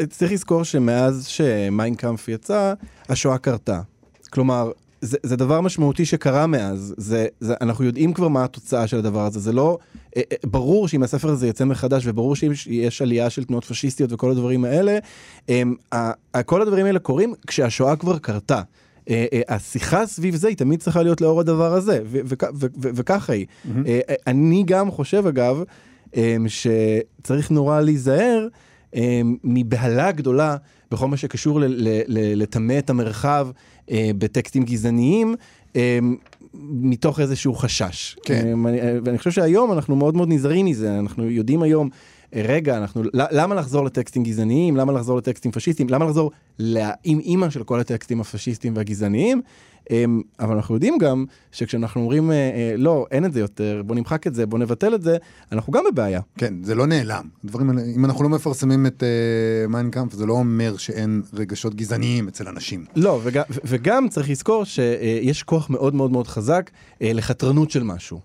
צריך לזכור שמאז שמיין קאמפ יצא, השואה קרתה. כלומר, זה דבר משמעותי שקרה מאז. אנחנו יודעים כבר מה התוצאה של הדבר הזה. זה לא, ברור שאם הספר הזה יצא מחדש, וברור שיש עלייה של תנועות פשיסטיות וכל הדברים האלה, כל הדברים האלה קורים כשהשואה כבר קרתה. השיחה סביב זה היא תמיד צריכה להיות לאור הדבר הזה, וככה היא. אני גם חושב, אגב, שצריך נורא להיזהר מבהלה גדולה, בכל מה שקשור לטמא את המרחב בטקסטים גזעניים, מתוך איזשהו חשש. ואני חושב שהיום אנחנו מאוד מאוד נזהרים מזה, אנחנו יודעים היום, רגע, למה לחזור לטקסטים גזעניים, למה לחזור לטקסטים פשיסטיים, למה לחזור לאמא של כל הטקסטים הפשיסטיים והגזעניים, אבל אנחנו יודעים גם שכשאנחנו אומרים, לא, אין את זה יותר, בוא נמחק את זה, בוא נבטל את זה, אנחנו גם בבעיה. כן, זה לא נעלם. אם אנחנו לא מפרסמים את מיין קאמפ, זה לא אומר שאין רגשות גזעניים אצל אנשים. לא, וגם צריך לזכור שיש כוח מאוד מאוד מאוד חזק לחתרנות של משהו.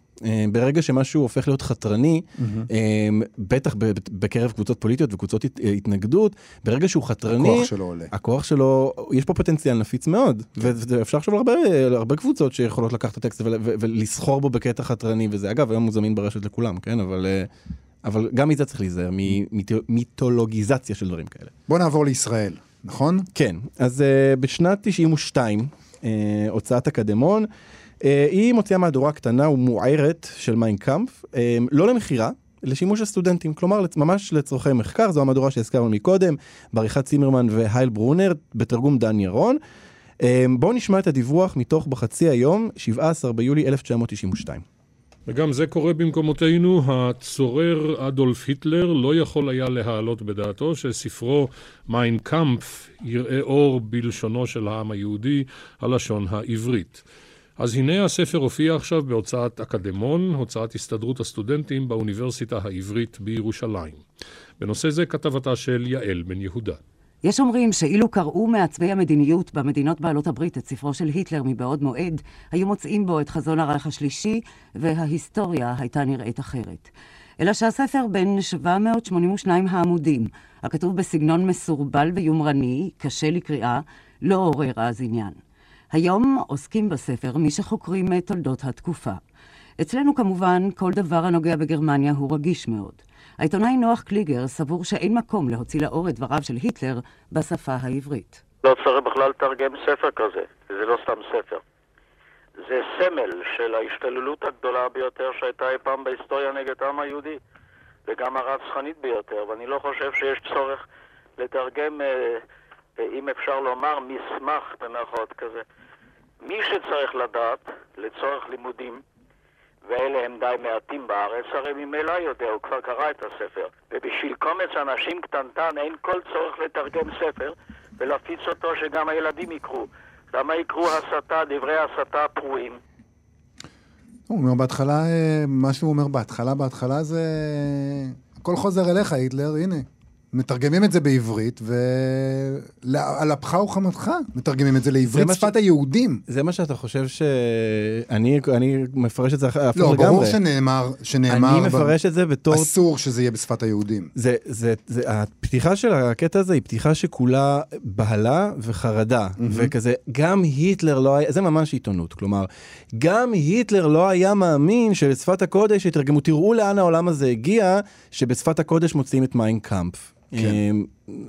ברגע שמשהו הופך להיות חתרני, בטח בקרב קבוצות פוליטיות וקבוצות התנגדות, ברגע שהוא חתרני, הכוח שלו עולה. הכוח שלו, יש פה פוטנציאל נפיץ מאוד, ואפשר עכשיו הרבה קבוצות שיכולות לקחת את הטקסט ולסחור בו בקטע חתרני וזה. אגב, היום הוא זמין ברשת לכולם, כן? אבל גם מזה צריך להיזהר, מיתולוגיזציה של דברים כאלה. בוא נעבור לישראל, נכון? כן, אז בשנת 92, הוצאת אקדמון, היא מוציאה מהדורה קטנה ומוערת של מיין קאמפ, לא למחירה, לשימוש הסטודנטים, כלומר ממש לצורכי מחקר, זו המהדורה שהזכרנו מקודם, בעריכת צימרמן והייל ברונר, בתרגום דני ירון. בואו נשמע את הדיווח מתוך בחצי היום, 17 ביולי 1992. וגם זה קורה במקומותינו, הצורר אדולף היטלר לא יכול היה להעלות בדעתו שספרו מיין קאמפ יראה אור בלשונו של העם היהודי, הלשון העברית. אז הנה הספר הופיע עכשיו בהוצאת אקדמון, הוצאת הסתדרות הסטודנטים באוניברסיטה העברית בירושלים. בנושא זה כתבתה של יעל בן יהודה. יש אומרים שאילו קראו מעצבי המדיניות במדינות בעלות הברית את ספרו של היטלר מבעוד מועד, היו מוצאים בו את חזון הרייך השלישי, וההיסטוריה הייתה נראית אחרת. אלא שהספר בין 782 העמודים, הכתוב בסגנון מסורבל ויומרני, קשה לקריאה, לא עורר אז עניין. היום עוסקים בספר מי שחוקרים את תולדות התקופה. אצלנו כמובן כל דבר הנוגע בגרמניה הוא רגיש מאוד. העיתונאי נוח קליגר סבור שאין מקום להוציא לאור את דבריו של היטלר בשפה העברית. לא צריך בכלל תרגם ספר כזה, זה לא סתם ספר. זה סמל של ההשתוללות הגדולה ביותר שהייתה אי פעם בהיסטוריה נגד העם היהודי, וגם הרצחנית ביותר, ואני לא חושב שיש צורך לתרגם, אם אפשר לומר, מסמך בנחות כזה. מי שצריך לדעת לצורך לימודים, ואלה הם די מעטים בארץ, הרי ממילא יודע, הוא כבר קרא את הספר. ובשביל קומץ אנשים קטנטן אין כל צורך לתרגם ספר ולהפיץ אותו שגם הילדים יקרו. למה יקרו הסתה, דברי הסתה פרועים? הוא אומר בהתחלה, מה שהוא אומר בהתחלה זה הכל חוזר אליך, היטלר, הנה. מתרגמים את זה בעברית, ועל הפך וחמתך מתרגמים את זה לעברית שפת היהודים. זה מה שאתה חושב שאני מפרש את זה הפוך לגמרי. לא, ברור שנאמר... אני מפרש את זה בתור... אסור שזה יהיה בשפת היהודים. הפתיחה של הקטע הזה היא פתיחה שכולה בהלה וחרדה, וכזה, גם היטלר לא היה... זה ממש עיתונות, כלומר, גם היטלר לא היה מאמין שבשפת הקודש יתרגמו, תראו לאן העולם הזה הגיע, שבשפת הקודש מוצאים את מיין קאמפ.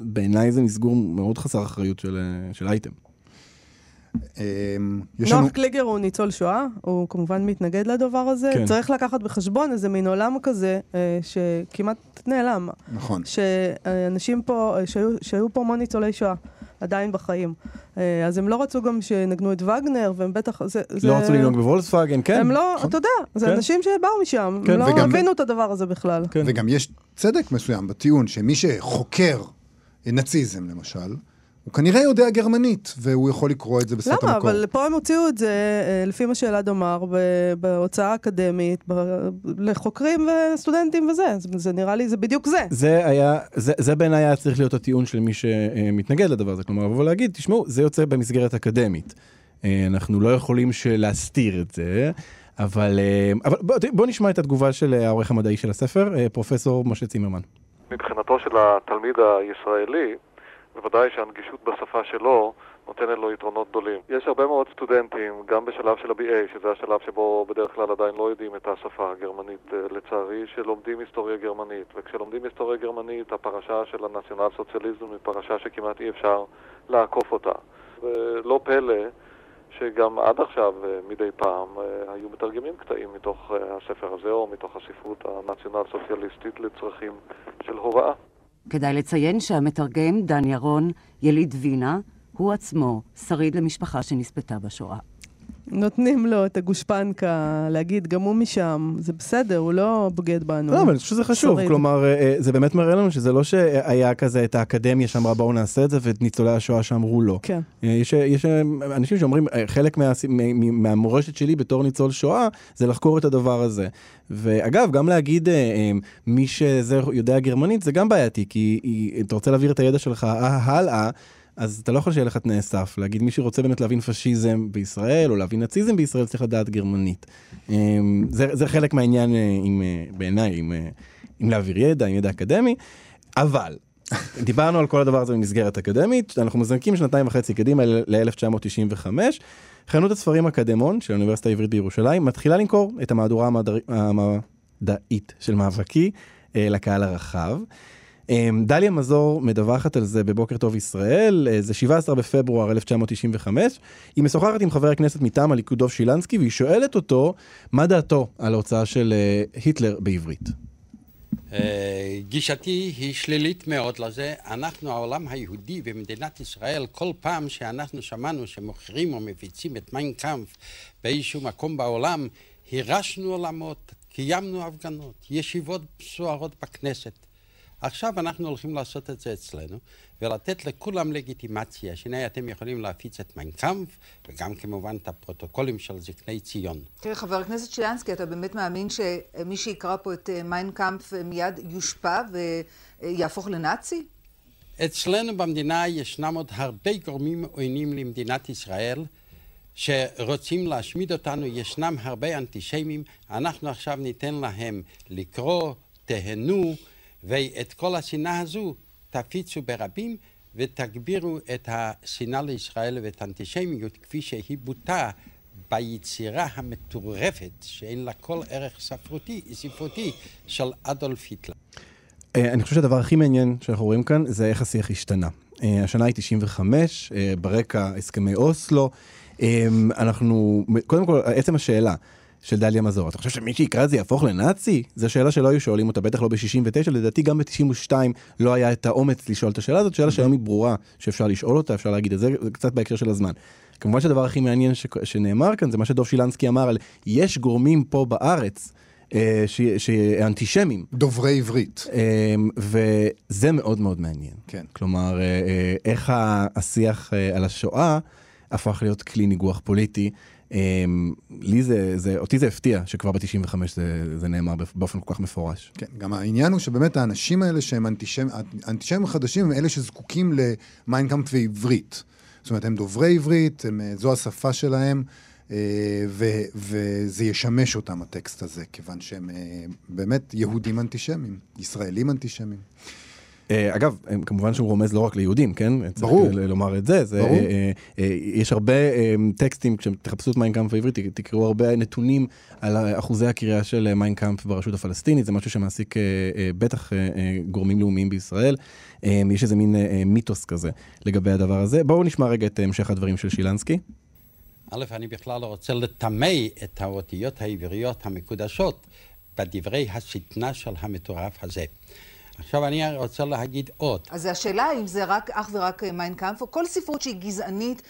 בעיניי זה מסגור מאוד חסר אחריות של אייטם. נוח קליגר הוא ניצול שואה, הוא כמובן מתנגד לדבר הזה, צריך לקחת בחשבון איזה מין עולם כזה שכמעט נעלם, שאנשים פה, שהיו פה המון ניצולי שואה עדיין בחיים, אז הם לא רצו גם שנגנו את וגנר, והם בטח... לא רצו לנגן בוולסווגן, כן? הם לא, אתה יודע, זה אנשים שבאו משם, הם לא הבינו את הדבר הזה בכלל. וגם יש צדק מסוים בטיעון, שמי שחוקר נאציזם למשל, הוא כנראה יודע גרמנית, והוא יכול לקרוא את זה בשפת המקור. למה? אבל פה הם הוציאו את זה, לפי מה שאלעד אמר, בהוצאה אקדמית, לחוקרים וסטודנטים וזה. זה נראה לי, זה בדיוק זה. זה בעיניי היה צריך להיות הטיעון של מי שמתנגד לדבר הזה. כלומר, אבל להגיד, תשמעו, זה יוצא במסגרת אקדמית. אנחנו לא יכולים להסתיר את זה, אבל בוא נשמע את התגובה של העורך המדעי של הספר, פרופסור משה צימרמן. מבחינתו של התלמיד הישראלי, בוודאי שהנגישות בשפה שלו נותנת לו יתרונות גדולים. יש הרבה מאוד סטודנטים, גם בשלב של ה-BA, שזה השלב שבו בדרך כלל עדיין לא יודעים את השפה הגרמנית, לצערי, שלומדים היסטוריה גרמנית. וכשלומדים היסטוריה גרמנית, הפרשה של הנציונל סוציאליזם היא פרשה שכמעט אי אפשר לעקוף אותה. ולא פלא שגם עד עכשיו, מדי פעם, היו מתרגמים קטעים מתוך הספר הזה, או מתוך הספרות הנציונל סוציאליסטית לצרכים של הוראה. כדאי לציין שהמתרגם דני ירון, יליד וינה, הוא עצמו שריד למשפחה שנספתה בשואה. נותנים לו את הגושפנקה להגיד, גם הוא משם, זה בסדר, הוא לא בוגד בנו. לא, אבל שזה חשוב, שריד. כלומר, זה באמת מראה לנו שזה לא שהיה כזה את האקדמיה שאמרה בואו נעשה את זה, ואת ניצולי השואה שאמרו לא. כן. יש אנשים שאומרים, חלק מהמורשת שלי בתור ניצול שואה, זה לחקור את הדבר הזה. ואגב, גם להגיד מי שזה יודע גרמנית, זה גם בעייתי, כי אתה רוצה להעביר את הידע שלך הלאה, אז אתה לא יכול שיהיה לך תנאי סף, להגיד מי שרוצה באמת להבין פשיזם בישראל, או להבין נאציזם בישראל, צריך לדעת גרמנית. זה חלק מהעניין בעיניי, עם להעביר ידע, עם ידע אקדמי, אבל דיברנו על כל הדבר הזה במסגרת אקדמית, אנחנו מזנקים 2.5 קדימה ל-1995, חנות הספרים אקדמון של האוניברסיטה העברית בירושלים, מתחילה למכור את המהדורה המדעית של מאבקי לקהל הרחב, דליה מזור מדווחת על זה בבוקר טוב ישראל, זה 17 בפברואר 1995, היא משוחחת עם חבר הכנסת מטעם הליכוד דוב שילנסקי, והיא שואלת אותו מה דעתו על ההוצאה של היטלר בעברית. גישתי היא שלילית מאוד לזה, אנחנו העולם היהודי במדינת ישראל, כל פעם שאנחנו שמענו שמוכרים או מפיצים את מיין קאמפ באיזשהו מקום בעולם, הרשנו עולמות, קיימנו הפגנות, ישיבות סוערות בכנסת. עכשיו אנחנו הולכים לעשות את זה אצלנו, ולתת לכולם לגיטימציה, שני אתם יכולים להפיץ את מיין קאמפ, וגם כמובן את הפרוטוקולים של זקני ציון. תראה, חבר הכנסת שילנסקי, אתה באמת מאמין שמי שיקרא פה את מיין קאמפ מיד יושפע ויהפוך לנאצי? אצלנו במדינה ישנם עוד הרבה גורמים עוינים למדינת ישראל, שרוצים להשמיד אותנו, ישנם הרבה אנטישמים, אנחנו עכשיו ניתן להם לקרוא, תהנו, ואת כל השנאה הזו תפיצו ברבים ותגבירו את השנאה לישראל ואת האנטישמיות כפי שהיא בוטה ביצירה המטורפת שאין לה כל ערך ספרותי של אדולף היטלר. אני חושב שהדבר הכי מעניין שאנחנו רואים כאן זה איך השיח השתנה. השנה היא 95, ברקע הסכמי אוסלו. אנחנו, קודם כל, עצם השאלה של דליה מזור. אתה חושב שמי שיקרא זה יהפוך לנאצי? זו שאלה שלא היו שואלים אותה, בטח לא ב-69, לדעתי גם ב-92 לא היה את האומץ לשאול את השאלה הזאת, שאלה שהיום היא ברורה, שאפשר לשאול אותה, אפשר להגיד את זה, זה קצת בהקשר של הזמן. כמובן שהדבר הכי מעניין שנאמר כאן, זה מה שדוב שילנסקי אמר, על יש גורמים פה בארץ, אנטישמים. דוברי עברית. וזה מאוד מאוד מעניין. כן. כלומר, איך השיח על השואה הפך להיות כלי ניגוח פוליטי, לי אותי זה הפתיע שכבר ב-95 זה נאמר באופן כל כך מפורש. כן, גם העניין הוא שבאמת האנשים האלה שהם אנטישמים חדשים הם אלה שזקוקים למיין קאמפ ועברית. זאת אומרת, הם דוברי עברית, זו השפה שלהם, וזה ישמש אותם הטקסט הזה, כיוון שהם באמת יהודים אנטישמים, ישראלים אנטישמים. אגב, כמובן שהוא רומז לא רק ליהודים, כן? ברור. צריך לומר את זה. ברור. יש הרבה טקסטים, כשתחפשו את מיין קאמפ העברית, תקראו הרבה נתונים על אחוזי הקריאה של מיין קאמפ ברשות הפלסטינית, זה משהו שמעסיק בטח גורמים לאומיים בישראל. יש איזה מין מיתוס כזה לגבי הדבר הזה. בואו נשמע רגע את המשך הדברים של שילנסקי. א', אני בכלל לא רוצה לטמא את האותיות העבריות המקודשות בדברי השטנה של המטורף הזה. עכשיו אני רוצה להגיד עוד. אז השאלה אם זה רק אך ורק מיין קאמפ, או כל ספרות שהיא גזענית,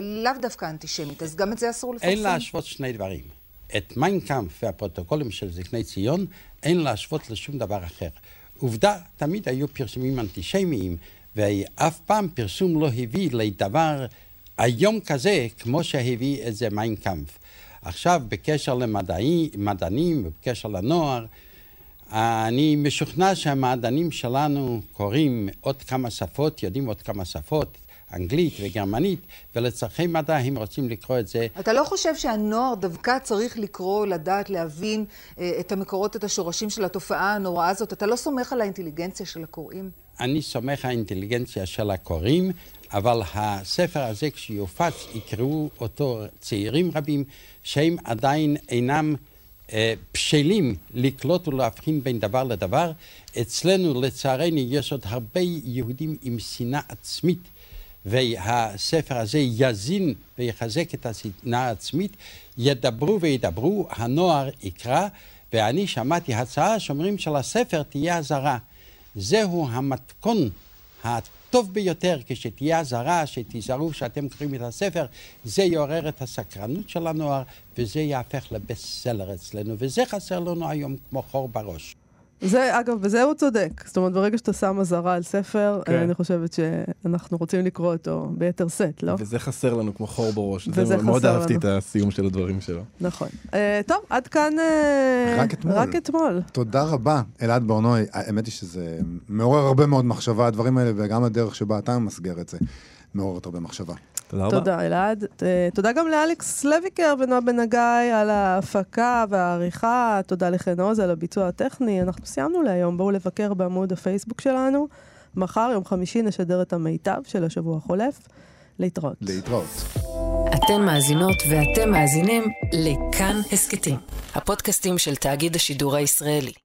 לאו דווקא אנטישמית, אז גם את זה אסור לפרסם? אין להשוות שני דברים. את מיין קאמפ והפרוטוקולים של זקני ציון אין להשוות לשום דבר אחר. עובדה, תמיד היו פרסומים אנטישמיים, ואף פעם פרסום לא הביא לדבר היום כזה כמו שהביא את זה מיין קאמפ. עכשיו, בקשר למדענים ובקשר לנוער, אני משוכנע שהמדענים שלנו קוראים עוד כמה שפות, יודעים עוד כמה שפות, אנגלית וגרמנית, ולצרכי מדע הם רוצים לקרוא את זה. אתה לא חושב שהנוער דווקא צריך לקרוא, לדעת, להבין את המקורות, את השורשים של התופעה הנוראה הזאת? אתה לא סומך על האינטליגנציה של הקוראים? אני סומך על האינטליגנציה של הקוראים, אבל הספר הזה כשיופץ יקראו אותו צעירים רבים שהם עדיין אינם בשלים לקלוט ולהבחין בין דבר לדבר. אצלנו לצערנו יש עוד הרבה יהודים עם שנאה עצמית, והספר הזה יזין ויחזק את השנאה העצמית. ידברו וידברו, הנוער יקרא, ואני שמעתי הצעה שאומרים שלספר תהיה אזהרה. זהו המתכון הטוב ביותר, כשתהיה אזהרה, שתיזהרו שאתם קוראים את הספר, זה יעורר את הסקרנות של הנוער, וזה יהפך לבסט סלר אצלנו, וזה חסר לנו היום כמו חור בראש. זה, אגב, בזה הוא צודק. זאת אומרת, ברגע שאתה שם אזהרה על ספר, אני חושבת שאנחנו רוצים לקרוא אותו ביתר סט, לא? וזה חסר לנו כמו חור בראש. זה מאוד אהבתי את הסיום של הדברים שלו. נכון. טוב, עד כאן... רק אתמול. תודה רבה, אלעד בר-נוי. האמת היא שזה מעורר הרבה מאוד מחשבה, הדברים האלה, וגם הדרך שבה אתה מסגר את זה, מעוררת הרבה מחשבה. תודה רבה. תודה, אלעד. תודה גם לאלכס לויקר ונועה בן הגיא על ההפקה והעריכה. תודה לחן עוז על הביצוע הטכני. אנחנו סיימנו להיום. בואו לבקר בעמוד הפייסבוק שלנו. מחר, יום חמישי, נשדר את המיטב של השבוע החולף. להתראות. להתראות. אתן מאזינות ואתם מאזינים לכאן הסקטים. הפודקאסטים של תאגיד השידור הישראלי.